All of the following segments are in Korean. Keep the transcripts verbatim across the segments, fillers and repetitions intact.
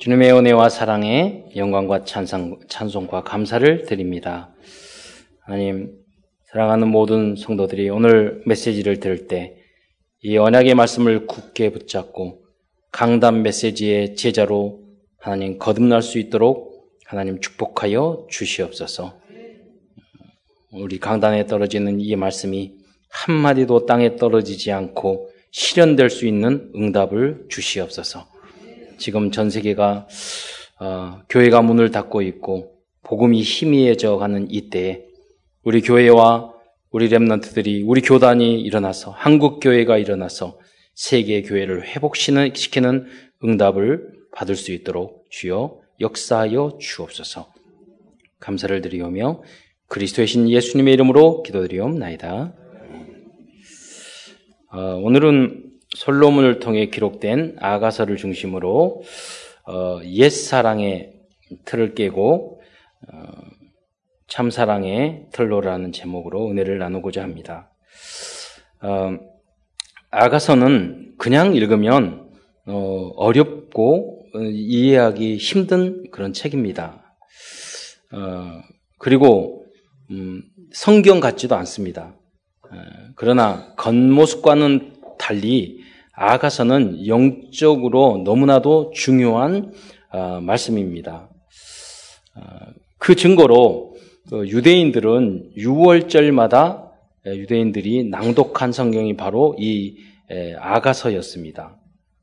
주님의 은혜와 사랑에 영광과 찬상, 찬송과 감사를 드립니다. 하나님, 사랑하는 모든 성도들이 오늘 메시지를 들을 때 이 언약의 말씀을 굳게 붙잡고 강단 메시지의 제자로 하나님 거듭날 수 있도록 하나님 축복하여 주시옵소서. 우리 강단에 떨어지는 이 말씀이 한마디도 땅에 떨어지지 않고 실현될 수 있는 응답을 주시옵소서. 지금 전 세계가 어, 교회가 문을 닫고 있고 복음이 희미해져가는 이때에 우리 교회와 우리 렘넌트들이, 우리 교단이 일어나서, 한국 교회가 일어나서 세계 교회를 회복시키는 응답을 받을 수 있도록 주여 역사하여 주옵소서. 감사를 드리오며 그리스도의 신 예수님의 이름으로 기도드리옵나이다. 어, 오늘은 솔로몬을 통해 기록된 아가서를 중심으로 어, 옛사랑의 틀을 깨고 어, 참사랑의 틀로라는 제목으로 은혜를 나누고자 합니다. 어, 아가서는 그냥 읽으면 어, 어렵고 이해하기 힘든 그런 책입니다. 어, 그리고 음, 성경 같지도 않습니다. 어, 그러나 겉모습과는 달리 아가서는 영적으로 너무나도 중요한 어, 말씀입니다. 어, 그 증거로 그 유대인들은 유월절마다 유대인들이 낭독한 성경이 바로 이 에, 아가서였습니다.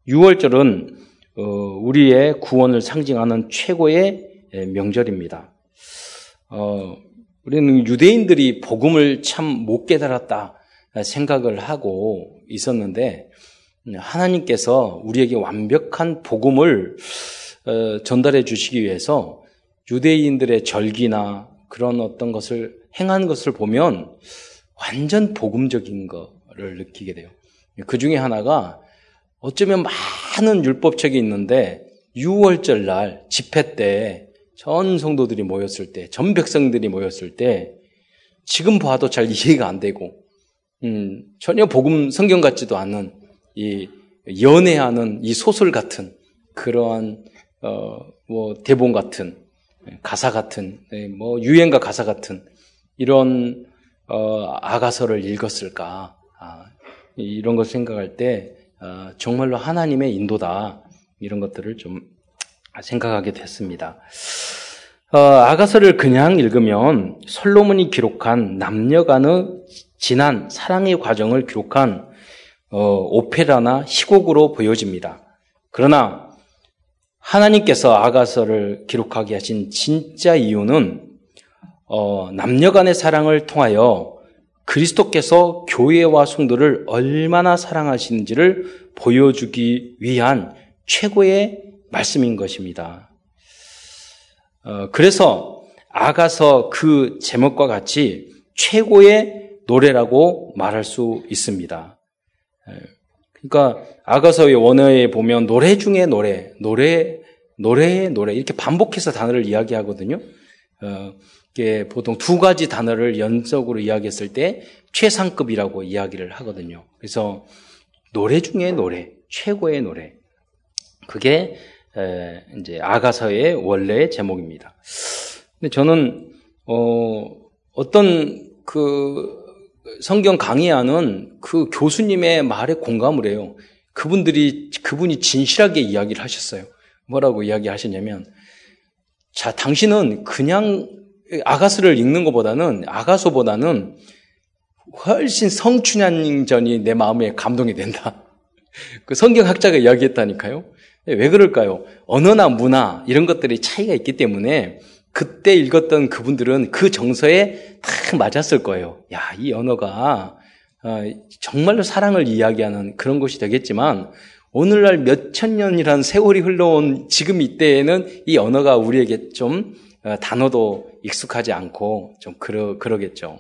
유월절은 어, 우리의 구원을 상징하는 최고의 에, 명절입니다. 어, 우리는 유대인들이 복음을 참 못 깨달았다 생각을 하고 있었는데 하나님께서 우리에게 완벽한 복음을 전달해 주시기 위해서 유대인들의 절기나 그런 어떤 것을 행한 것을 보면 완전 복음적인 거를 느끼게 돼요. 그 중에 하나가 어쩌면 많은 율법책이 있는데 유월절 날 집회 때 전 성도들이 모였을 때, 전 백성들이 모였을 때 지금 봐도 잘 이해가 안 되고 음, 전혀 복음 성경 같지도 않은 이 연애하는 이 소설 같은 그러한 어, 뭐 대본 같은 가사 같은 뭐 유행가 가사 같은 이런 어, 아가서를 읽었을까 아, 이런 걸 생각할 때 아, 정말로 하나님의 인도다 이런 것들을 좀 생각하게 됐습니다. 어, 아가서를 그냥 읽으면 솔로몬이 기록한 남녀 간의 지난 사랑의 과정을 기록한 어, 오페라나 희곡으로 보여집니다. 그러나 하나님께서 아가서를 기록하게 하신 진짜 이유는 어, 남녀 간의 사랑을 통하여 그리스도께서 교회와 성도를 얼마나 사랑하시는지를 보여주기 위한 최고의 말씀인 것입니다. 그래서 아가서 그 제목과 같이 최고의 노래라고 말할 수 있습니다. 그러니까 아가서의 원어에 보면 노래 중에 노래, 노래, 노래의 노래 이렇게 반복해서 단어를 이야기하거든요. 이게 보통 두 가지 단어를 연속으로 이야기했을 때 최상급이라고 이야기를 하거든요. 그래서 노래 중에 노래, 최고의 노래. 그게 에, 이제 아가서의 원래의 제목입니다. 근데 저는 어, 어떤 그 성경 강의하는 그 교수님의 말에 공감을 해요. 그분들이 그분이 진실하게 이야기를 하셨어요. 뭐라고 이야기하셨냐면, 자, 당신은 그냥 아가서를 읽는 것보다는 아가서보다는 훨씬 성춘향전이 내 마음에 감동이 된다. 그 성경학자가 이야기했다니까요. 왜 그럴까요? 언어나 문화 이런 것들이 차이가 있기 때문에 그때 읽었던 그분들은 그 정서에 딱 맞았을 거예요. 야, 이 언어가 정말로 사랑을 이야기하는 그런 것이 되겠지만 오늘날 몇천 년이란 세월이 흘러온 지금 이때에는 이 언어가 우리에게 좀 단어도 익숙하지 않고 좀 그러, 그러겠죠.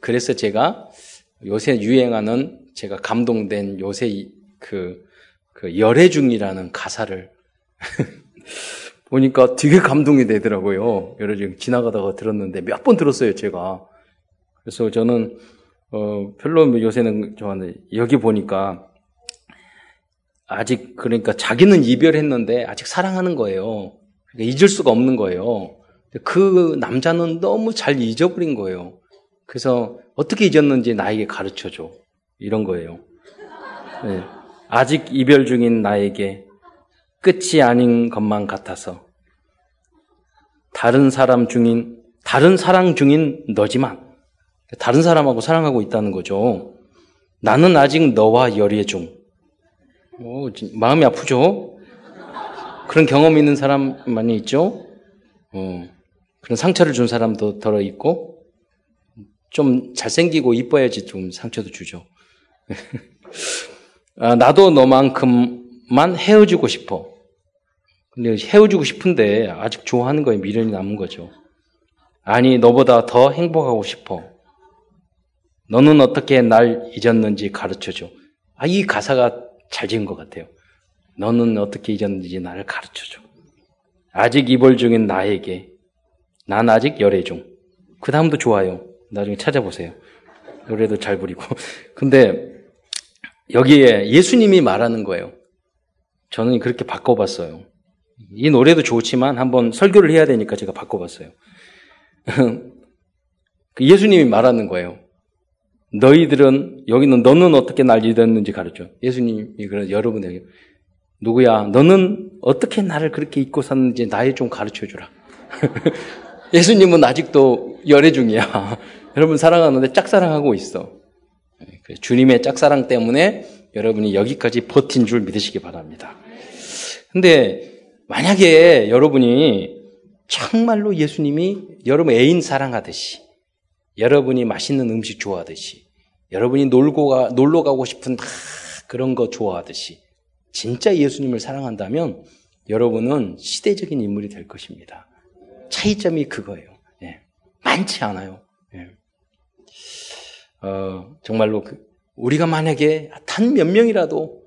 그래서 제가 요새 유행하는 제가 감동된 요새 그 그 열애중이라는 가사를 보니까 되게 감동이 되더라고요. 열애중 지나가다가 들었는데 몇 번 들었어요, 제가. 그래서 저는 어, 별로 요새는 좋아하는데 여기 보니까 아직 그러니까 자기는 이별했는데 아직 사랑하는 거예요. 그러니까 잊을 수가 없는 거예요. 그 남자는 너무 잘 잊어버린 거예요. 그래서 어떻게 잊었는지 나에게 가르쳐줘. 이런 거예요. 네. 아직 이별 중인 나에게 끝이 아닌 것만 같아서 다른 사람 중인 다른 사랑 중인 너지만 다른 사람하고 사랑하고 있다는 거죠. 나는 아직 너와 열애 중. 오, 마음이 아프죠? 그런 경험이 있는 사람 많이 있죠? 어, 그런 상처를 준 사람도 덜어 있고 좀 잘생기고 이뻐야지 좀 상처도 주죠. 아, 나도 너만큼만 헤어지고 싶어. 근데 헤어지고 싶은데 아직 좋아하는 거에 미련이 남은 거죠. 아니, 너보다 더 행복하고 싶어. 너는 어떻게 날 잊었는지 가르쳐줘. 아, 이 가사가 잘 지은 것 같아요. 너는 어떻게 잊었는지 나를 가르쳐줘. 아직 이별 중인 나에게. 난 아직 열애 중. 그 다음도 좋아요. 나중에 찾아보세요. 노래도 잘 부리고. 근데 여기에 예수님이 말하는 거예요. 저는 그렇게 바꿔봤어요. 이 노래도 좋지만 한번 설교를 해야 되니까 제가 바꿔봤어요. 예수님이 말하는 거예요. 너희들은 여기는 너는 어떻게 날 잊었는지 가르쳐. 예수님이 그런 여러분에게 누구야? 너는 어떻게 나를 그렇게 잊고 샀는지 나에 좀 가르쳐주라. 예수님은 아직도 열애 중이야. 여러분 사랑하는데 짝사랑하고 있어. 주님의 짝사랑 때문에 여러분이 여기까지 버틴 줄 믿으시기 바랍니다. 근데 만약에 여러분이 정말로 예수님이 여러분 애인 사랑하듯이 여러분이 맛있는 음식 좋아하듯이 여러분이 놀고 가, 놀러 가고 싶은 다 그런 거 좋아하듯이 진짜 예수님을 사랑한다면 여러분은 시대적인 인물이 될 것입니다. 차이점이 그거예요. 예. 많지 않아요. 예. 어, 정말로 그, 우리가 만약에 단 몇 명이라도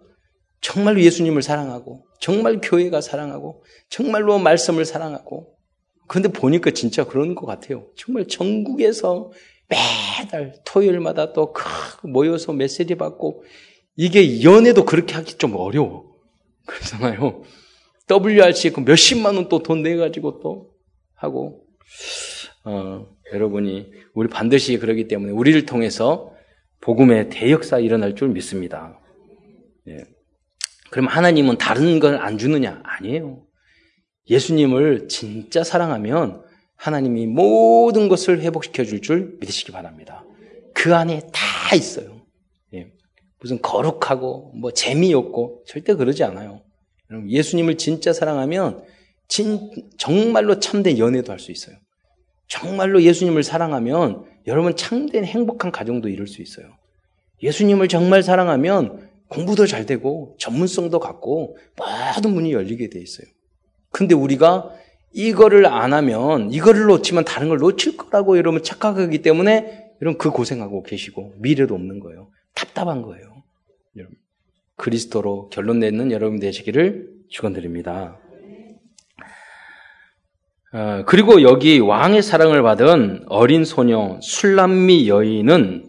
정말로 예수님을 사랑하고 정말 교회가 사랑하고 정말로 말씀을 사랑하고 근데 보니까 진짜 그런 것 같아요. 정말 전국에서 매달 토요일마다 또 모여서 메시지 받고 이게 연애도 그렇게 하기 좀 어려워. 그렇잖아요. 더블유알씨 그 몇십만 원 또 돈 내가지고 또 하고 어, 여러분이 우리 반드시 그러기 때문에 우리를 통해서 복음의 대역사 일어날 줄 믿습니다. 예. 그럼 하나님은 다른 걸 안 주느냐? 아니에요. 예수님을 진짜 사랑하면 하나님이 모든 것을 회복시켜 줄 줄 믿으시기 바랍니다. 그 안에 다 있어요. 예. 무슨 거룩하고 뭐 재미없고 절대 그러지 않아요. 여러분 예수님을 진짜 사랑하면 진, 정말로 참된 연애도 할 수 있어요. 정말로 예수님을 사랑하면 여러분 참된 행복한 가정도 이룰 수 있어요. 예수님을 정말 사랑하면 공부도 잘 되고 전문성도 갖고 모든 문이 열리게 돼 있어요. 근데 우리가 이거를 안 하면 이거를 놓치면 다른 걸 놓칠 거라고 여러분 착각하기 때문에 여러분 그 고생하고 계시고 미래도 없는 거예요. 답답한 거예요. 여러분 그리스도로 결론 내는 여러분 되시기를 축원드립니다. 어, 그리고 여기 왕의 사랑을 받은 어린 소녀 술람미 여인은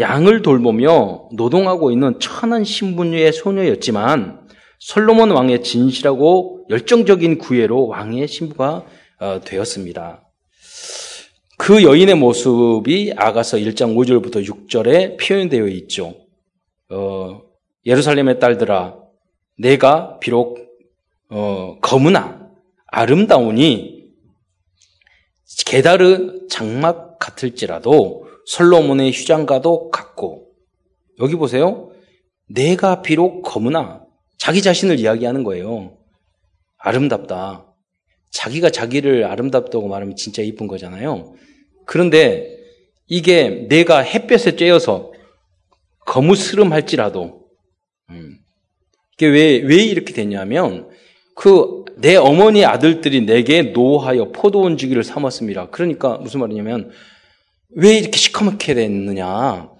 양을 돌보며 노동하고 있는 천한 신분의 소녀였지만 솔로몬 왕의 진실하고 열정적인 구애로 왕의 신부가 되었습니다. 그 여인의 모습이 아가서 일 장 오 절부터 육 절에 표현되어 있죠. 어, 예루살렘의 딸들아 내가 비록 어, 검으나 아름다우니 게다르 장막 같을지라도 솔로몬의 휘장과도 같고 여기 보세요. 내가 비록 검으나 자기 자신을 이야기하는 거예요. 아름답다. 자기가 자기를 아름답다고 말하면 진짜 이쁜 거잖아요. 그런데 이게 내가 햇볕에 쬐여서 거무스름할지라도 음. 이게 왜, 왜 이렇게 되냐면 그 내 어머니 아들들이 내게 노하여 포도원지기를 삼았습니다. 그러니까 무슨 말이냐면 왜 이렇게 시커멓게 됐느냐.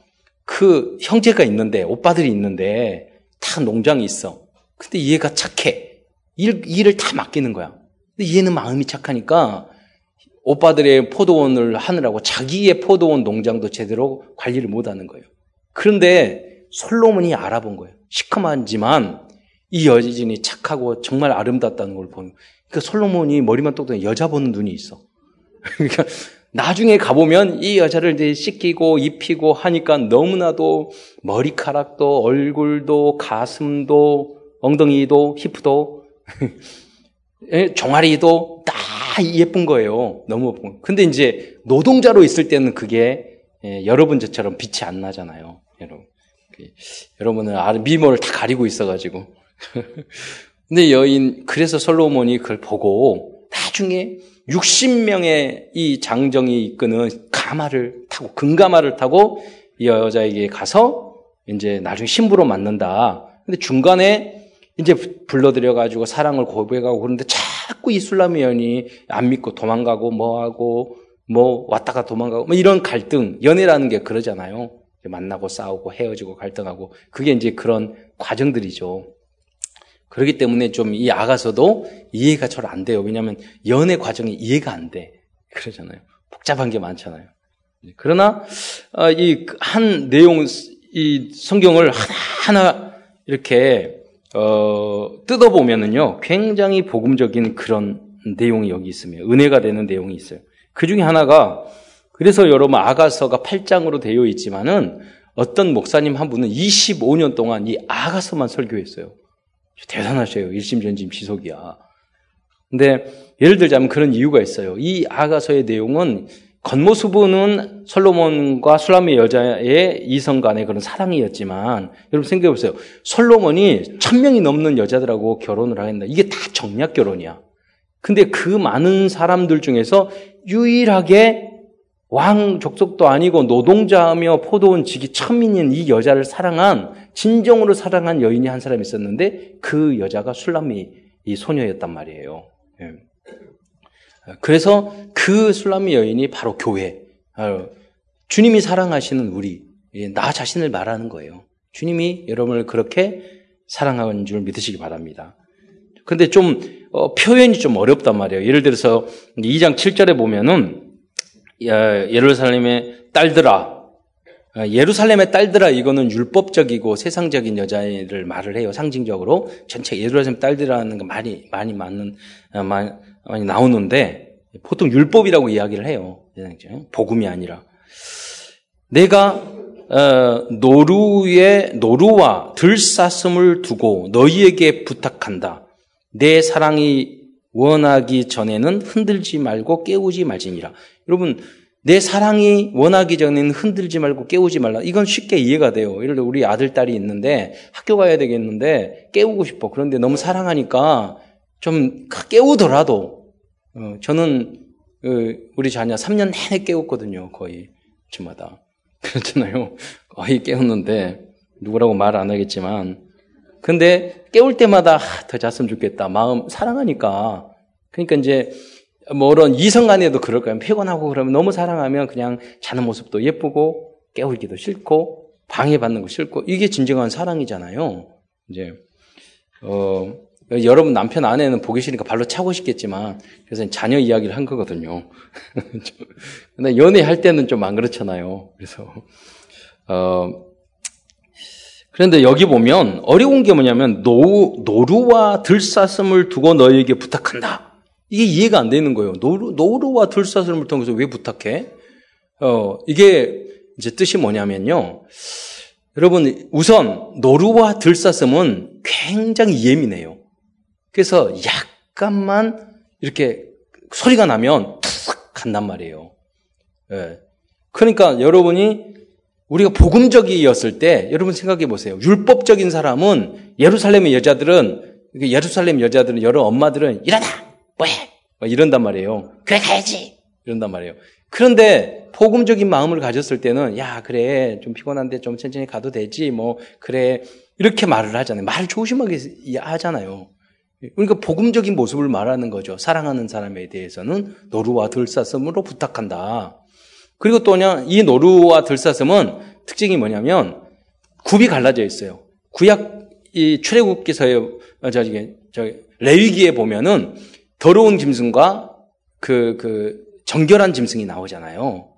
그 형제가 있는데 오빠들이 있는데 다 농장이 있어. 근데 얘가 착해. 일, 일을 다 맡기는 거야. 근데 얘는 마음이 착하니까 오빠들의 포도원을 하느라고 자기의 포도원 농장도 제대로 관리를 못하는 거예요. 그런데 솔로몬이 알아본 거예요. 시커먼지만 이 여인이 착하고 정말 아름답다는 걸 보는. 그러니까 솔로몬이 머리만 똑똑해 여자 보는 눈이 있어. 그러니까 나중에 가보면 이 여자를 이제 씻기고 입히고 하니까 너무나도 머리카락도 얼굴도 가슴도 엉덩이도 힙도 종아리도 다 예쁜 거예요. 너무 예쁜 거예요. 근데 이제 노동자로 있을 때는 그게 여러분 저처럼 빛이 안 나잖아요. 여러분. 여러분은 미모를 다 가리고 있어가지고. 근데 여인, 그래서 솔로몬이 그걸 보고 나중에 육십 명의 이 장정이 이끄는 가마를 타고, 금가마를 타고 이 여자에게 가서 이제 나중에 신부로 만난다. 근데 중간에 이제 불러들여가지고 사랑을 고백하고 그러는데 자꾸 이 술람미 여인이 안 믿고 도망가고 뭐하고 뭐 왔다가 도망가고 뭐 이런 갈등, 연애라는 게 그러잖아요. 만나고 싸우고 헤어지고 갈등하고 그게 이제 그런 과정들이죠. 그렇기 때문에 좀 이 아가서도 이해가 잘 안 돼요. 왜냐하면 연애 과정이 이해가 안 돼. 그러잖아요. 복잡한 게 많잖아요. 그러나 이 한 내용, 이 성경을 하나하나 이렇게 어, 뜯어보면은요 굉장히 복음적인 그런 내용이 여기 있습니다. 은혜가 되는 내용이 있어요. 그 중에 하나가, 그래서 여러분 아가서가 팔 장으로 되어 있지만은 어떤 목사님 한 분은 이십오 년 동안 이 아가서만 설교했어요. 대단하셔요. 일심전심 지속이야. 근데 예를 들자면 그런 이유가 있어요. 이 아가서의 내용은 겉모습은 솔로몬과 술람미 여자의 이성 간의 그런 사랑이었지만, 여러분 생각해보세요. 솔로몬이 천 명이 넘는 여자들하고 결혼을 하겠다. 이게 다 정략 결혼이야. 근데 그 많은 사람들 중에서 유일하게 왕 족속도 아니고 노동자하며 포도원 지기 천민인 이 여자를 사랑한, 진정으로 사랑한 여인이 한 사람이 있었는데 그 여자가 술람미 이 소녀였단 말이에요. 그래서 그 술람미 여인이 바로 교회, 주님이 사랑하시는 우리, 나 자신을 말하는 거예요. 주님이 여러분을 그렇게 사랑하는 줄 믿으시기 바랍니다. 근데 좀 표현이 좀 어렵단 말이에요. 예를 들어서 이 장 칠 절에 보면은 예루살렘의 딸들아, 예루살렘의 딸들아, 이거는 율법적이고 세상적인 여자를 말을 해요. 상징적으로 전체 예루살렘 딸들이라는 게 많이 많이 많은 많이, 많이 나오는데 보통 율법이라고 이야기를 해요. 복음이 아니라, 내가 노루의 노루와 들쌌음을 두고 너희에게 부탁한다. 내 사랑이 원하기 전에는 흔들지 말고 깨우지 말지니라. 여러분, 내 사랑이 원하기 전에는 흔들지 말고 깨우지 말라. 이건 쉽게 이해가 돼요. 예를 들어 우리 아들, 딸이 있는데 학교 가야 되겠는데 깨우고 싶어. 그런데 너무 사랑하니까 좀 깨우더라도, 어, 저는 어, 우리 자녀 삼 년 내내 깨웠거든요. 거의 집마다. 그렇잖아요. 거의 깨웠는데 누구라고 말 안 하겠지만, 근데 깨울 때마다 아, 더 잤으면 좋겠다. 마음 사랑하니까. 그러니까 이제 뭐 이런 이성 간에도 그럴 거예요. 피곤하고 그러면 너무 사랑하면 그냥 자는 모습도 예쁘고 깨우기도 싫고 방해받는 거 싫고, 이게 진정한 사랑이잖아요. 이제 어 여러분 남편 아내는 보기 싫으니까 발로 차고 싶겠지만, 그래서 자녀 이야기를 한 거거든요. 근데 연애할 때는 좀 안 그렇잖아요. 그래서 어. 그런데 여기 보면 어려운 게 뭐냐면 노, 노루와 들쌌음을 두고 너에게 부탁한다. 이게 이해가 안 되는 거예요. 노루, 노루와 들쌌음을 통해서 왜 부탁해? 어, 이게 이제 뜻이 뭐냐면요. 여러분 우선 노루와 들쌌음은 굉장히 예민해요. 그래서 약간만 이렇게 소리가 나면 툭 간단 말이에요. 예. 그러니까 여러분이, 우리가 복음적이었을 때 여러분 생각해 보세요. 율법적인 사람은, 예루살렘의 여자들은, 예루살렘 여자들은, 여러 엄마들은 일어나! 뭐해! 막 이런단 말이에요. 그래 가야지! 이런단 말이에요. 그런데 복음적인 마음을 가졌을 때는 야 그래 좀 피곤한데 좀 천천히 가도 되지 뭐 그래 이렇게 말을 하잖아요. 말을 조심하게 하잖아요. 그러니까 복음적인 모습을 말하는 거죠. 사랑하는 사람에 대해서는 노루와 들쌌음으로 부탁한다. 그리고 또냐, 이 노루와 들쌌음은 특징이 뭐냐면 굽이 갈라져 있어요. 구약 이 출애굽기서에 저기 저 레위기에 보면은 더러운 짐승과 그 그 정결한 짐승이 나오잖아요.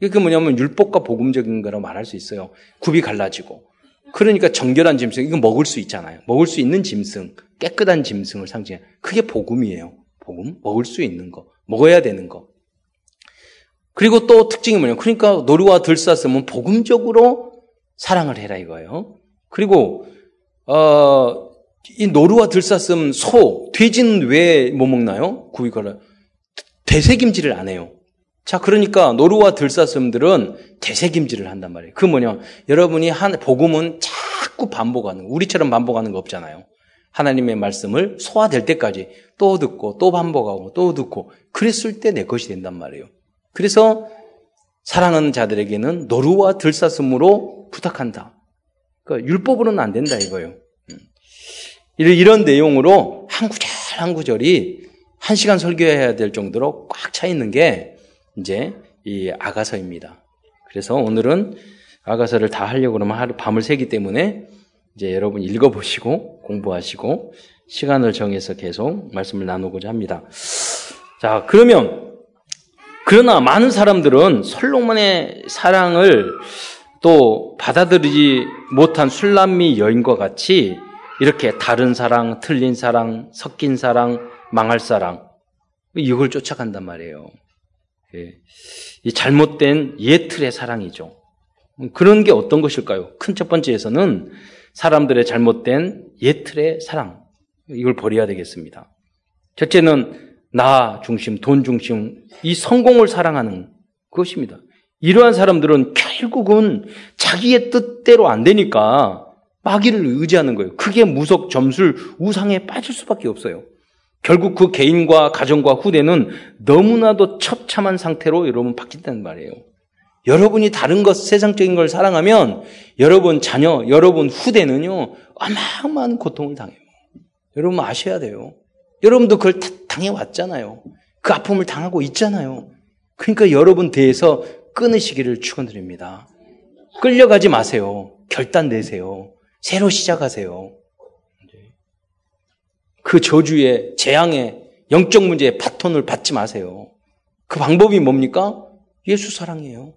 이게 그 뭐냐면 율법과 복음적인 거라고 말할 수 있어요. 굽이 갈라지고 그러니까 정결한 짐승, 이건 먹을 수 있잖아요. 먹을 수 있는 짐승, 깨끗한 짐승을 상징해요. 그게 복음이에요. 복음, 먹을 수 있는 거, 먹어야 되는 거. 그리고 또 특징이 뭐냐면, 그러니까 노루와 들사슴은 복음적으로 사랑을 해라 이거예요. 그리고 어, 이 노루와 들사슴, 소, 돼지는 왜 못 먹나요? 구이거라 되새김질을 안 해요. 자, 그러니까 노루와 들사슴들은 되새김질을 한단 말이에요. 그 뭐냐? 여러분이 한 복음은 자꾸 반복하는 거, 우리처럼 반복하는 거 없잖아요. 하나님의 말씀을 소화될 때까지 또 듣고 또 반복하고 또 듣고 그랬을 때 내 것이 된단 말이에요. 그래서 사랑하는 자들에게는 노루와 들사슴으로 부탁한다. 그러니까 율법으로는 안 된다 이거예요. 이런 내용으로 한 구절 한 구절이 한 시간 설교해야 될 정도로 꽉 차 있는 게 이제 이 아가서입니다. 그래서 오늘은 아가서를 다 하려고 그러면 하루 밤을 새기 때문에 이제 여러분 읽어보시고 공부하시고 시간을 정해서 계속 말씀을 나누고자 합니다. 자, 그러면 그러나 많은 사람들은 솔로몬의 사랑을 또 받아들이지 못한 술람미 여인과 같이 이렇게 다른 사랑, 틀린 사랑, 섞인 사랑, 망할 사랑 이걸 쫓아간단 말이에요. 예. 이 잘못된 예틀의 사랑이죠. 그런 게 어떤 것일까요? 큰 첫 번째에서는 사람들의 잘못된 예틀의 사랑, 이걸 버려야 되겠습니다. 첫째는 나 중심, 돈 중심, 이 성공을 사랑하는 그것입니다. 이러한 사람들은 결국은 자기의 뜻대로 안 되니까 마귀를 의지하는 거예요. 크게 무속, 점술, 우상에 빠질 수밖에 없어요. 결국 그 개인과 가정과 후대는 너무나도 처참한 상태로 여러분 바뀐다는 말이에요. 여러분이 다른 것, 세상적인 걸 사랑하면 여러분 자녀, 여러분 후대는요 어마어마한 고통을 당해요. 여러분 아셔야 돼요. 여러분도 그걸 다 당해왔잖아요. 그 아픔을 당하고 있잖아요. 그러니까 여러분 대해서 끊으시기를 축원드립니다. 끌려가지 마세요. 결단 내세요. 새로 시작하세요. 그 저주에, 재앙에, 영적 문제에 바톤을 받지 마세요. 그 방법이 뭡니까? 예수 사랑이에요.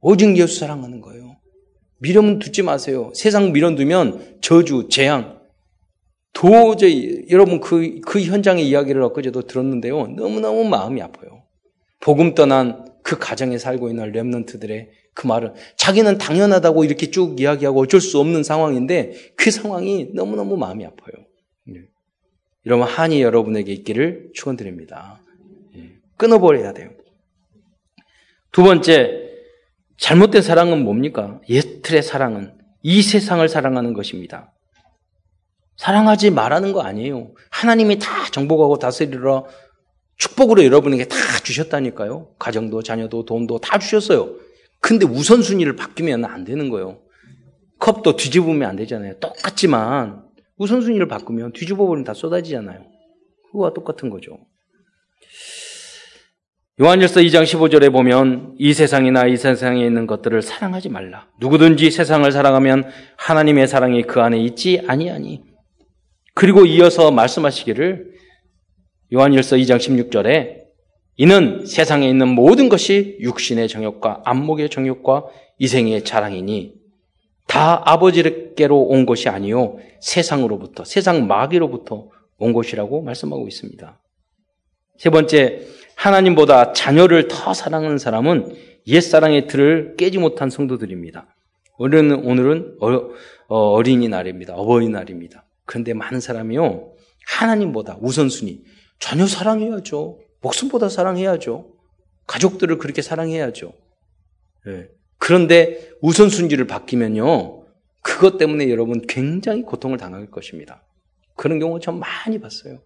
오직 예수 사랑하는 거예요. 미련 두지 마세요. 세상 미련 두면 저주, 재앙. 도저히, 여러분 그, 그 현장의 이야기를 엊그제도 들었는데요. 너무너무 마음이 아파요. 복음 떠난 그 가정에 살고 있는 렘넌트들의 그 말을 자기는 당연하다고 이렇게 쭉 이야기하고 어쩔 수 없는 상황인데 그 상황이 너무너무 마음이 아파요. 이러면 한이 여러분에게 있기를 축원드립니다. 끊어버려야 돼요. 두 번째, 잘못된 사랑은 뭡니까? 예틀의 사랑은 이 세상을 사랑하는 것입니다. 사랑하지 말라는 거 아니에요. 하나님이 다 정복하고 다스리라 축복으로 여러분에게 다 주셨다니까요. 가정도, 자녀도, 돈도 다 주셨어요. 근데 우선순위를 바뀌면 안 되는 거예요. 컵도 뒤집으면 안 되잖아요. 똑같지만 우선순위를 바꾸면 뒤집어버리면 다 쏟아지잖아요. 그거와 똑같은 거죠. 요한일서 이 장 십오 절에 보면 이 세상이나 이 세상에 있는 것들을 사랑하지 말라. 누구든지 세상을 사랑하면 하나님의 사랑이 그 안에 있지 아니하니. 그리고 이어서 말씀하시기를 요한일서 이 장 십육 절에 이는 세상에 있는 모든 것이 육신의 정욕과 안목의 정욕과 이생의 자랑이니 다 아버지께로 온 것이 아니요 세상으로부터, 세상 마귀로부터 온 것이라고 말씀하고 있습니다. 세 번째, 하나님보다 자녀를 더 사랑하는 사람은 옛사랑의 틀을 깨지 못한 성도들입니다. 오늘은, 오늘은 어린이날입니다. 어버이날입니다. 그런데 많은 사람이요 하나님보다 우선순위, 자녀 사랑해야죠. 목숨보다 사랑해야죠. 가족들을 그렇게 사랑해야죠. 네. 그런데 우선순위를 바뀌면요 그것 때문에 여러분 굉장히 고통을 당할 것입니다. 그런 경우 전 많이 봤어요.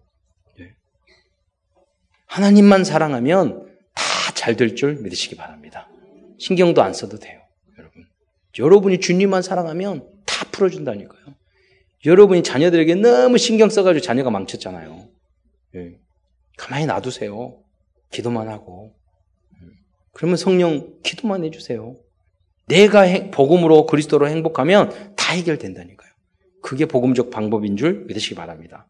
하나님만 사랑하면 다 잘 될 줄 믿으시기 바랍니다. 신경도 안 써도 돼요. 여러분, 여러분이 주님만 사랑하면 다 풀어준다니까요. 여러분이 자녀들에게 너무 신경 써가지고 자녀가 망쳤잖아요. 예. 가만히 놔두세요. 기도만 하고. 그러면 성령 기도만 해주세요. 내가 복음으로 그리스도로 행복하면 다 해결된다니까요. 그게 복음적 방법인 줄 믿으시기 바랍니다.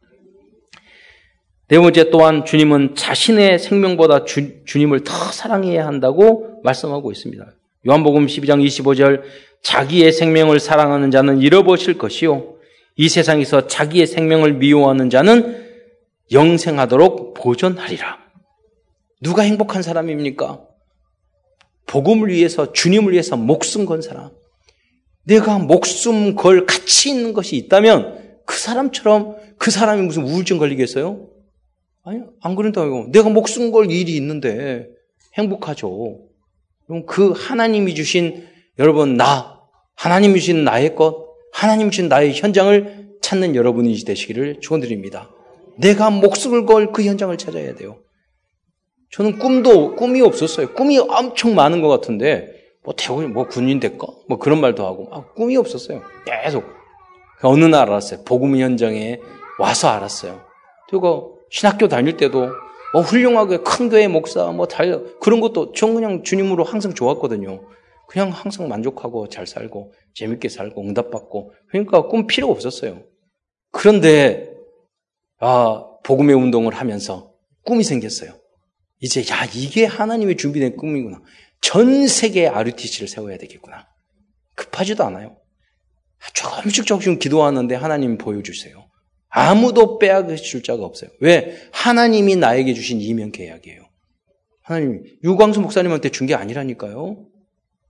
네 번째, 또한 주님은 자신의 생명보다 주, 주님을 더 사랑해야 한다고 말씀하고 있습니다. 요한복음 십이 장 이십오 절 자기의 생명을 사랑하는 자는 잃어버릴 것이요 이 세상에서 자기의 생명을 미워하는 자는 영생하도록 보존하리라. 누가 행복한 사람입니까? 복음을 위해서 주님을 위해서 목숨 건 사람. 내가 목숨 걸 가치 있는 것이 있다면 그 사람처럼 그 사람이 무슨 우울증 걸리겠어요? 아니, 안 그런다고. 내가 목숨 걸 일이 있는데 행복하죠. 그럼 그 하나님이 주신 여러분 나, 하나님이 주신 나의 것, 하나님이 주신 나의 현장을 찾는 여러분이 되시기를 축원드립니다. 내가 목숨을 걸 그 현장을 찾아야 돼요. 저는 꿈도 꿈이 없었어요. 꿈이 엄청 많은 것 같은데 뭐 대구에 뭐 군인 될까? 뭐 그런 말도 하고 아, 꿈이 없었어요. 계속 어느 날 알았어요. 복음 현장에 와서 알았어요. 그리고 신학교 다닐 때도 뭐 훌륭하게 큰 교회 목사 뭐 다 그런 것도 전 그냥 주님으로 항상 좋았거든요. 그냥 항상 만족하고 잘 살고 재밌게 살고 응답받고 그러니까 꿈 필요 없었어요. 그런데 아 복음의 운동을 하면서 꿈이 생겼어요. 이제 야 이게 하나님의 준비된 꿈이구나. 전 세계에 아르티시를 세워야 되겠구나. 급하지도 않아요. 조금씩 조금씩 기도하는데 하나님 보여주세요. 아무도 빼앗을 자가 없어요. 왜? 하나님이 나에게 주신 이면 계약이에요. 하나님 유광수 목사님한테 준 게 아니라니까요.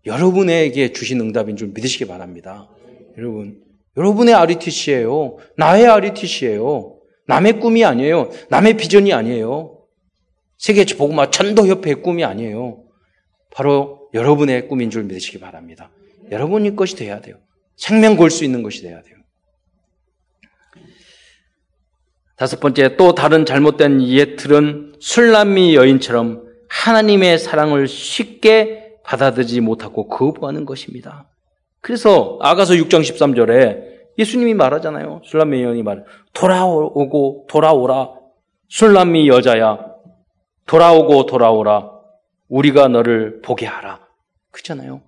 여러분에게 주신 응답인 줄 믿으시기 바랍니다. 여러분, 여러분의 아르티시예요. 나의 아르티시예요. 남의 꿈이 아니에요. 남의 비전이 아니에요. 세계 복음화 전도협회의 꿈이 아니에요. 바로 여러분의 꿈인 줄 믿으시기 바랍니다. 여러분의 것이 돼야 돼요. 생명 걸 수 있는 것이 돼야 돼요. 다섯 번째, 또 다른 잘못된 예틀은 술람미 여인처럼 하나님의 사랑을 쉽게 받아들이지 못하고 거부하는 것입니다. 그래서 아가서 육 장 십삼 절에 예수님이 말하잖아요. 술람미 여인이 말해요. 돌아오고 돌아오라. 술람미 여자야. 돌아오고 돌아오라. 우리가 너를 보게 하라. 그렇잖아요.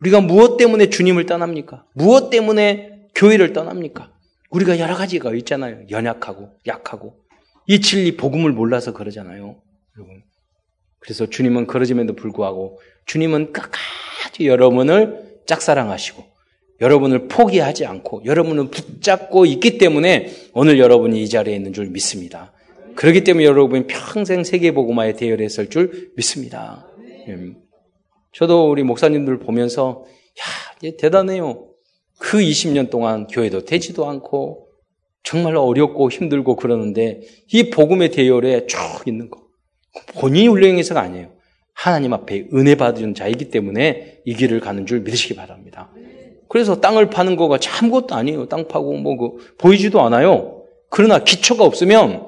우리가 무엇 때문에 주님을 떠납니까? 무엇 때문에 교회를 떠납니까? 우리가 여러 가지가 있잖아요. 연약하고 약하고. 이 진리 복음을 몰라서 그러잖아요. 여러분. 그래서 주님은 그러짐에도 불구하고 주님은 끝까지 여러분을 짝사랑하시고 여러분을 포기하지 않고 여러분을 붙잡고 있기 때문에 오늘 여러분이 이 자리에 있는 줄 믿습니다. 그렇기 때문에 여러분이 평생 세계복음화에 대열했을 줄 믿습니다. 저도 우리 목사님들 보면서 야, 얘 대단해요. 그 이십 년 동안 교회도 되지도 않고 정말 어렵고 힘들고 그러는데 이 복음의 대열에 쭉 있는 거. 본인이 훌륭해서가 아니에요. 하나님 앞에 은혜 받은 자이기 때문에 이 길을 가는 줄 믿으시기 바랍니다. 그래서 땅을 파는 거가 아무것도 아니에요. 땅 파고 뭐 그 보이지도 않아요. 그러나 기초가 없으면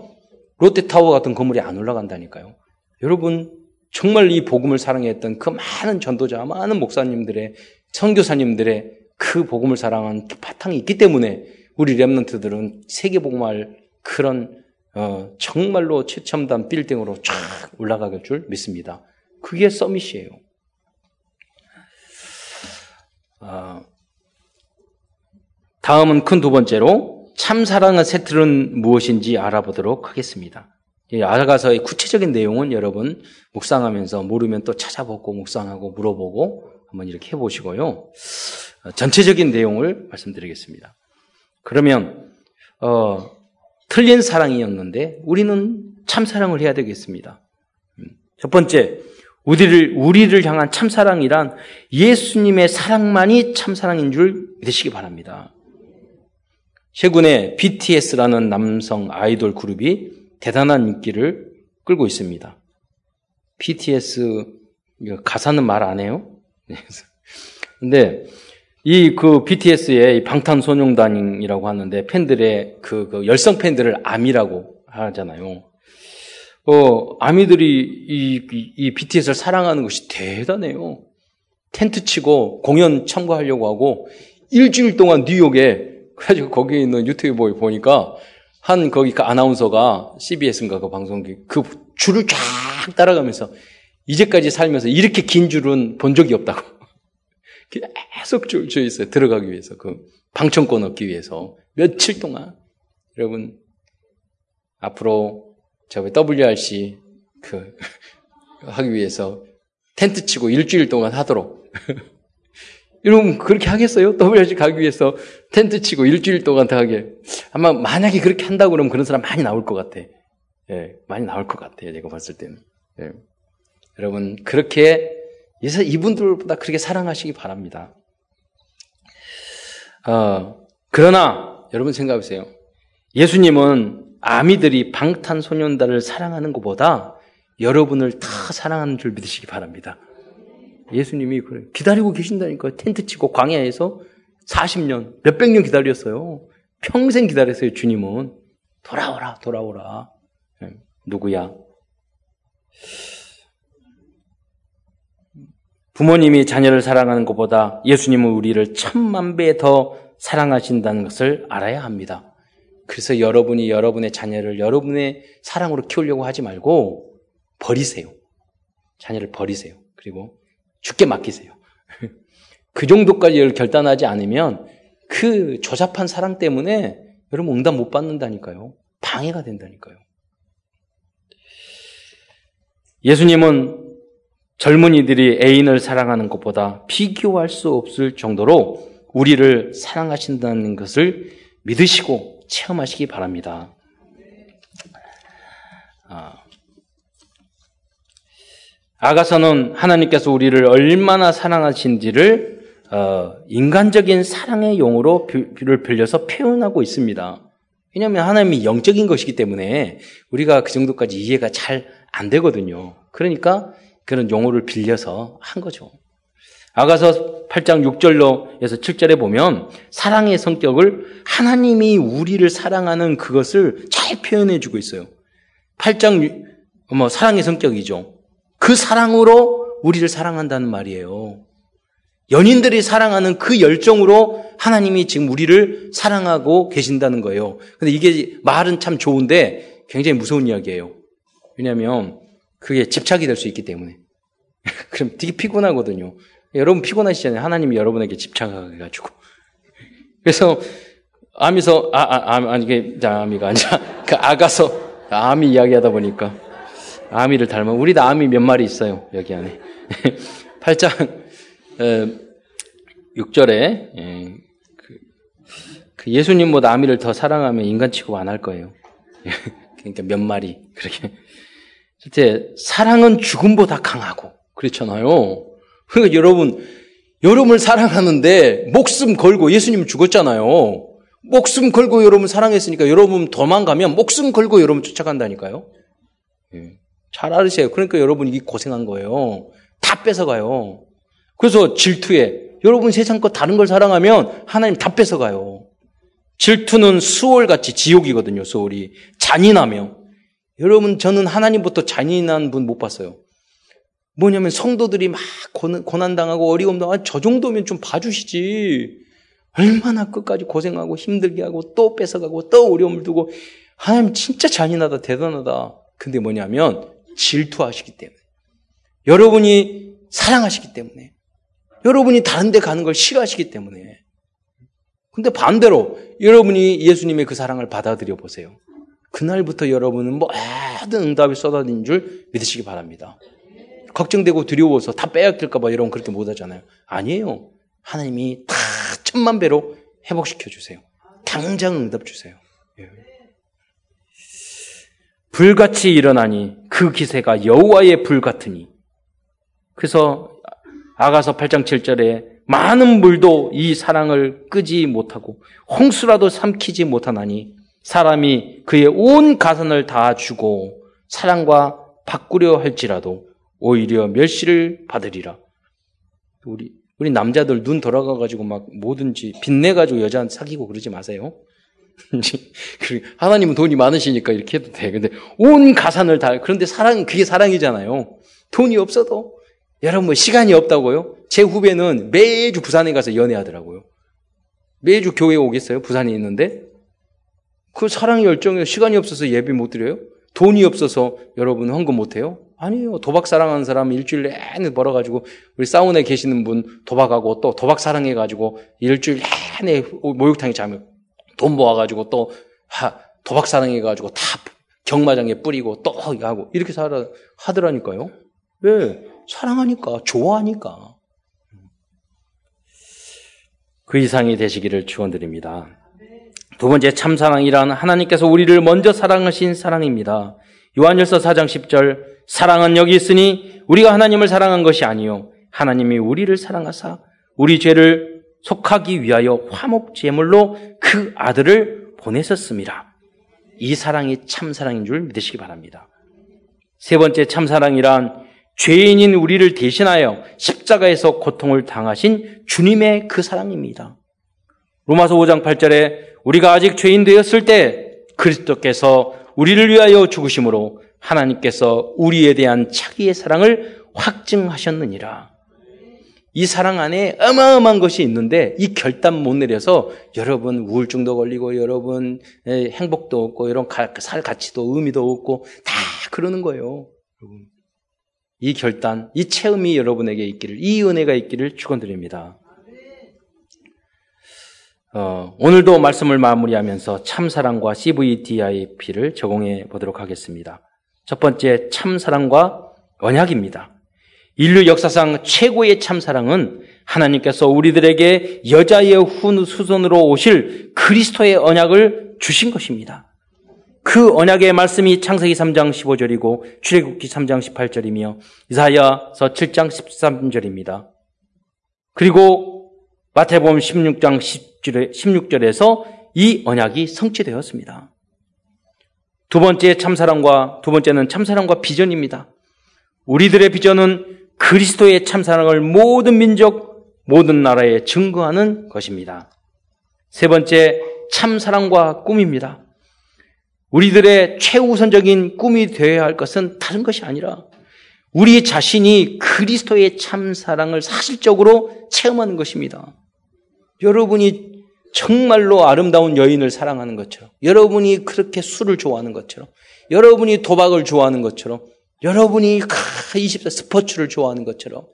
롯데타워 같은 건물이 안 올라간다니까요. 여러분 정말 이 복음을 사랑했던 그 많은 전도자, 많은 목사님들의 선교사님들의 그 복음을 사랑한 바탕이 있기 때문에 우리 렘넌트들은 세계복음할 그런 어, 정말로 최첨단 빌딩으로 쫙 올라가길 줄 믿습니다. 그게 서밋이에요. 어, 다음은 큰 두 번째로 참사랑의 세틀은 무엇인지 알아보도록 하겠습니다. 아가서의 구체적인 내용은 여러분 묵상하면서 모르면 또 찾아보고 묵상하고 물어보고 한번 이렇게 해보시고요. 전체적인 내용을 말씀드리겠습니다. 그러면 어, 틀린 사랑이었는데 우리는 참사랑을 해야 되겠습니다. 첫 번째, 우리를, 우리를 향한 참사랑이란 예수님의 사랑만이 참사랑인 줄 믿으시기 바랍니다. 최근에 비티에스라는 남성 아이돌 그룹이 대단한 인기를 끌고 있습니다. 비티에스 가사는 말 안 해요. 근데 이 그 비티에스의 방탄소년단이라고 하는데 팬들의 그, 그 열성 팬들을 아미라고 하잖아요. 어 아미들이 이, 이, 이 비티에스를 사랑하는 것이 대단해요. 텐트 치고 공연 참가하려고 하고 일주일 동안 뉴욕에 그래가지고 거기에 있는 유튜브에 보니까 한 거기 아나운서가 씨비에스인가 그 방송기 그 줄을 쫙 따라가면서 이제까지 살면서 이렇게 긴 줄은 본 적이 없다고 계속 줄 서 있어요. 들어가기 위해서 그 방청권 얻기 위해서 며칠 동안. 여러분 앞으로 저희 더블유알씨 그 하기 위해서 텐트 치고 일주일 동안 하도록 여러분 그렇게 하겠어요? 더블유아이씨 가기 위해서 텐트 치고 일주일 동안 다 하게. 아마 만약에 그렇게 한다고 그러면 그런 사람 많이 나올 것 같아. 예, 많이 나올 것 같아요. 제가 봤을 때는. 예. 여러분 그렇게 예서 이분들보다 그렇게 사랑하시기 바랍니다. 어, 그러나 여러분 생각해보세요. 예수님은 아미들이 방탄소년단을 사랑하는 것보다 여러분을 다 사랑하는 줄 믿으시기 바랍니다. 예수님이 그래 기다리고 계신다니까요. 텐트 치고 광야에서 사십 년, 몇백 년 기다렸어요. 평생 기다렸어요. 주님은 돌아오라 돌아오라. 누구야? 부모님이 자녀를 사랑하는 것보다 예수님은 우리를 천만 배 더 사랑하신다는 것을 알아야 합니다. 그래서 여러분이 여러분의 자녀를 여러분의 사랑으로 키우려고 하지 말고 버리세요. 자녀를 버리세요. 그리고 죽게 맡기세요. 그 정도까지 결단하지 않으면 그 조잡한 사랑 때문에 여러분 응답 못 받는다니까요. 방해가 된다니까요. 예수님은 젊은이들이 애인을 사랑하는 것보다 비교할 수 없을 정도로 우리를 사랑하신다는 것을 믿으시고 체험하시기 바랍니다. 아. 아가서는 하나님께서 우리를 얼마나 사랑하신지를 어, 인간적인 사랑의 용어로 비를 빌려서 표현하고 있습니다. 왜냐하면 하나님이 영적인 것이기 때문에 우리가 그 정도까지 이해가 잘 안 되거든요. 그러니까 그런 용어를 빌려서 한 거죠. 아가서 팔 장 육 절로 해서 칠 절에 보면 사랑의 성격을 하나님이 우리를 사랑하는 그것을 잘 표현해 주고 있어요. 팔 장 뭐 사랑의 성격이죠. 그 사랑으로 우리를 사랑한다는 말이에요. 연인들이 사랑하는 그 열정으로 하나님이 지금 우리를 사랑하고 계신다는 거예요. 근데 이게 말은 참 좋은데 굉장히 무서운 이야기예요. 왜냐하면 그게 집착이 될 수 있기 때문에. 그럼 되게 피곤하거든요. 여러분 피곤하시잖아요. 하나님이 여러분에게 집착하게 해가지고. 그래서, 아미서, 아, 아, 아, 아니, 이게, 아미가 아니라, 그 아가서, 아미 이야기 하다 보니까, 아미를 닮아. 우리도 아미 몇 마리 있어요. 여기 안에. 팔 장, 육 절에, 그 예수님보다 아미를 더 사랑하면 인간 취급 안 할 거예요. 그러니까 몇 마리, 그렇게. 실제 사랑은 죽음보다 강하고 그렇잖아요. 그러니까 여러분 여러분을 사랑하는데 목숨 걸고 예수님 죽었잖아요. 목숨 걸고 여러분 사랑했으니까 여러분 도망가면 목숨 걸고 여러분 쫓아간다니까요. 예, 잘 알으세요. 그러니까 여러분이 고생한 거예요. 다 뺏어가요. 그래서 질투에 여러분 세상껏 다른 걸 사랑하면 하나님 다 뺏어가요. 질투는 수월같이 지옥이거든요. 수월이 잔인하며. 여러분 저는 하나님부터 잔인한 분 못 봤어요. 뭐냐면 성도들이 막 고난당하고 어려움당하고 저 정도면 좀 봐주시지. 얼마나 끝까지 고생하고 힘들게 하고 또 뺏어가고 또 어려움을 두고. 하나님 진짜 잔인하다 대단하다. 근데 뭐냐면 질투하시기 때문에. 여러분이 사랑하시기 때문에. 여러분이 다른 데 가는 걸 싫어하시기 때문에. 근데 반대로 여러분이 예수님의 그 사랑을 받아들여 보세요. 그날부터 여러분은 모든 응답이 쏟아진 줄 믿으시기 바랍니다. 걱정되고 두려워서 다 빼앗길까 봐 여러분 그렇게 못하잖아요. 아니에요. 하나님이 다 천만 배로 회복시켜 주세요. 당장 응답 주세요. 예. 불같이 일어나니 그 기세가 여호와의 불 같으니. 그래서 아가서 팔 장 칠 절에 많은 물도 이 사랑을 끄지 못하고 홍수라도 삼키지 못하나니 사람이 그의 온 가산을 다 주고 사랑과 바꾸려 할지라도 오히려 멸시를 받으리라. 우리 우리 남자들 눈 돌아가가지고 막 뭐든지 빚내가지고 여자한테 사귀고 그러지 마세요. 하나님은 돈이 많으시니까 이렇게 해도 돼. 근데 온 가산을 다 그런데 사랑 그게 사랑이잖아요. 돈이 없어도 여러분 뭐 시간이 없다고요? 제 후배는 매주 부산에 가서 연애하더라고요. 매주 교회 오겠어요? 부산에 있는데. 그 사랑 열정에 시간이 없어서 예배 못 드려요? 돈이 없어서 여러분 헌금 못 해요? 아니에요. 도박 사랑하는 사람 일주일 내내 벌어가지고 우리 사우나에 계시는 분 도박하고 또 도박 사랑해가지고 일주일 내내 목욕탕에 자면 돈 모아가지고 또 하, 도박 사랑해가지고 다 경마장에 뿌리고 또 하고 이렇게 살아 하더라니까요. 왜? 사랑하니까 좋아하니까. 그 이상이 되시기를 축원드립니다. 두 번째 참사랑이란 하나님께서 우리를 먼저 사랑하신 사랑입니다. 요한일서 사 장 십 절, 사랑은 여기 있으니 우리가 하나님을 사랑한 것이 아니요 하나님이 우리를 사랑하사 우리 죄를 속하기 위하여 화목제물로 그 아들을 보내셨습니다. 이 사랑이 참사랑인 줄 믿으시기 바랍니다. 세 번째 참사랑이란 죄인인 우리를 대신하여 십자가에서 고통을 당하신 주님의 그 사랑입니다. 로마서 오 장 팔 절에 우리가 아직 죄인 되었을 때 그리스도께서 우리를 위하여 죽으심으로 하나님께서 우리에 대한 자기의 사랑을 확증하셨느니라. 이 사랑 안에 어마어마한 것이 있는데 이 결단 못 내려서 여러분 우울증도 걸리고 여러분 행복도 없고 이런 살 가치도 의미도 없고 다 그러는 거예요. 여러분, 이 결단, 이 체험이 여러분에게 있기를, 이 은혜가 있기를 축원드립니다. 어, 오늘도 말씀을 마무리하면서 참사랑과 씨브이디아이피를 적용해 보도록 하겠습니다. 첫 번째, 참사랑과 언약입니다. 인류 역사상 최고의 참사랑은 하나님께서 우리들에게 여자의 후손으로 오실 그리스도의 언약을 주신 것입니다. 그 언약의 말씀이 창세기 삼 장 십오 절이고 출애굽기 삼 장 십팔 절이며 이사야서 칠 장 십삼 절입니다. 그리고 마태복음 십육 장 십육 절에서 이 언약이 성취되었습니다. 두 번째 참사랑과 두 번째는 참사랑과 비전입니다. 우리들의 비전은 그리스도의 참사랑을 모든 민족, 모든 나라에 증거하는 것입니다. 세 번째 참사랑과 꿈입니다. 우리들의 최우선적인 꿈이 되어야 할 것은 다른 것이 아니라 우리 자신이 그리스도의 참사랑을 사실적으로 체험하는 것입니다. 여러분이 정말로 아름다운 여인을 사랑하는 것처럼, 여러분이 그렇게 술을 좋아하는 것처럼, 여러분이 도박을 좋아하는 것처럼, 여러분이 이십사 스포츠를 좋아하는 것처럼,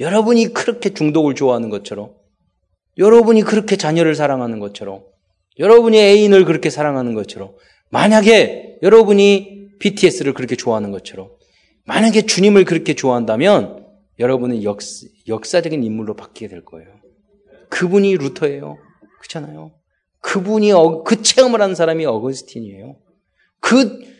여러분이 그렇게 중독을 좋아하는 것처럼, 여러분이 그렇게 자녀를 사랑하는 것처럼, 여러분이 애인을 그렇게 사랑하는 것처럼, 만약에 여러분이 비티에스를 그렇게 좋아하는 것처럼, 만약에 주님을 그렇게 좋아한다면 여러분은 역, 역사적인 인물로 바뀌게 될 거예요. 그분이 루터예요. 그렇잖아요. 그분이 어, 그 체험을 한 사람이 어거스틴이에요. 그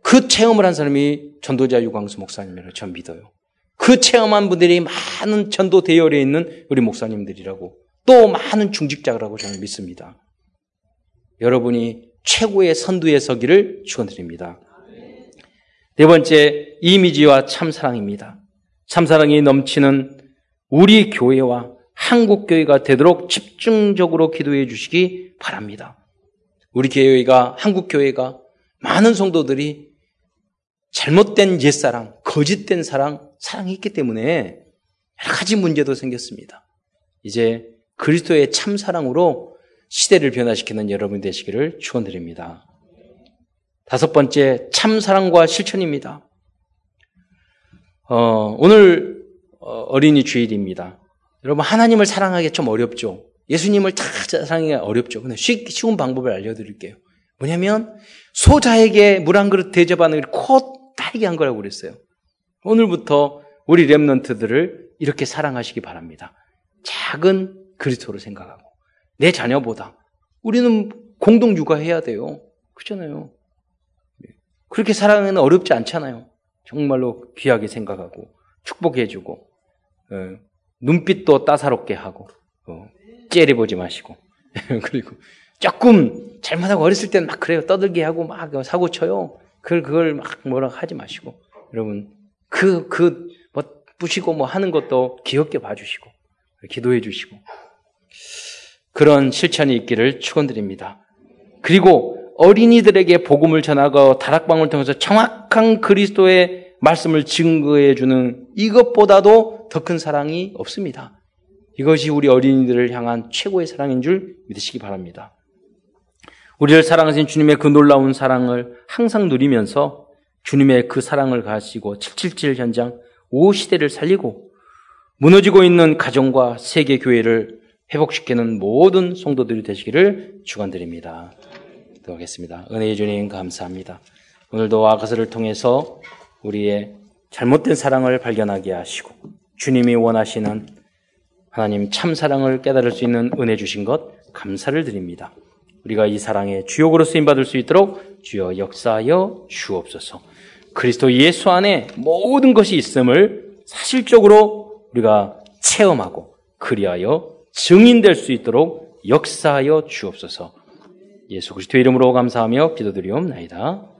그 체험을 한 사람이 전도자 유광수 목사님이라고 전 믿어요. 그 체험한 분들이 많은 전도 대열에 있는 우리 목사님들이라고, 또 많은 중직자라고 저는 믿습니다. 여러분이 최고의 선두에 서기를 축원드립니다. 네 번째, 이미지와 참사랑입니다. 참사랑이 넘치는 우리 교회와 한국교회가 되도록 집중적으로 기도해 주시기 바랍니다. 우리 교회가, 한국교회가, 많은 성도들이 잘못된 옛사랑, 거짓된 사랑, 사랑이 있기 때문에 여러 가지 문제도 생겼습니다. 이제 그리스도의 참사랑으로 시대를 변화시키는 여러분 되시기를 축원드립니다. 다섯 번째, 참사랑과 실천입니다. 어, 오늘 어린이 주일입니다. 여러분, 하나님을 사랑하기 좀 어렵죠. 예수님을 다 사랑하기 어렵죠. 근데 쉬운 방법을 알려드릴게요. 뭐냐면 소자에게 물 한 그릇 대접하는 걸 곧 따르게 한 거라고 그랬어요. 오늘부터 우리 렘넌트들을 이렇게 사랑하시기 바랍니다. 작은 그리스도로 생각하고, 내 자녀보다 우리는 공동 육아해야 돼요. 그렇잖아요. 그렇게 사랑하는 어렵지 않잖아요. 정말로 귀하게 생각하고 축복해주고 눈빛도 따사롭게 하고 째려보지 마시고 그리고 조금 잘못하고 어렸을 때는 막 그래요. 떠들게 하고 막 사고 쳐요. 그걸, 그걸 막 뭐라 하지 마시고. 여러분, 그, 그, 뭐, 부시고 뭐 하는 것도 귀엽게 봐주시고, 기도해 주시고. 그런 실천이 있기를 축원드립니다. 그리고 어린이들에게 복음을 전하고 다락방을 통해서 정확한 그리스도의 말씀을 증거해 주는 이것보다도 더 큰 사랑이 없습니다. 이것이 우리 어린이들을 향한 최고의 사랑인 줄 믿으시기 바랍니다. 우리를 사랑하신 주님의 그 놀라운 사랑을 항상 누리면서 주님의 그 사랑을 가시고 칠칠칠 현장 오 시대를 살리고 무너지고 있는 가정과 세계 교회를 회복시키는 모든 성도들이 되시기를 축원드립니다. 기도하겠습니다. 은혜의 주님 감사합니다. 오늘도 아가서를 통해서 우리의 잘못된 사랑을 발견하게 하시고 주님이 원하시는 하나님 참 사랑을 깨달을 수 있는 은혜 주신 것 감사를 드립니다. 우리가 이 사랑의 주역으로 쓰임받을 수 있도록 주여 역사하여 주옵소서. 그리스도 예수 안에 모든 것이 있음을 사실적으로 우리가 체험하고 그리하여 증인될 수 있도록 역사하여 주옵소서. 예수 그리스도의 이름으로 감사하며 기도드리옵나이다.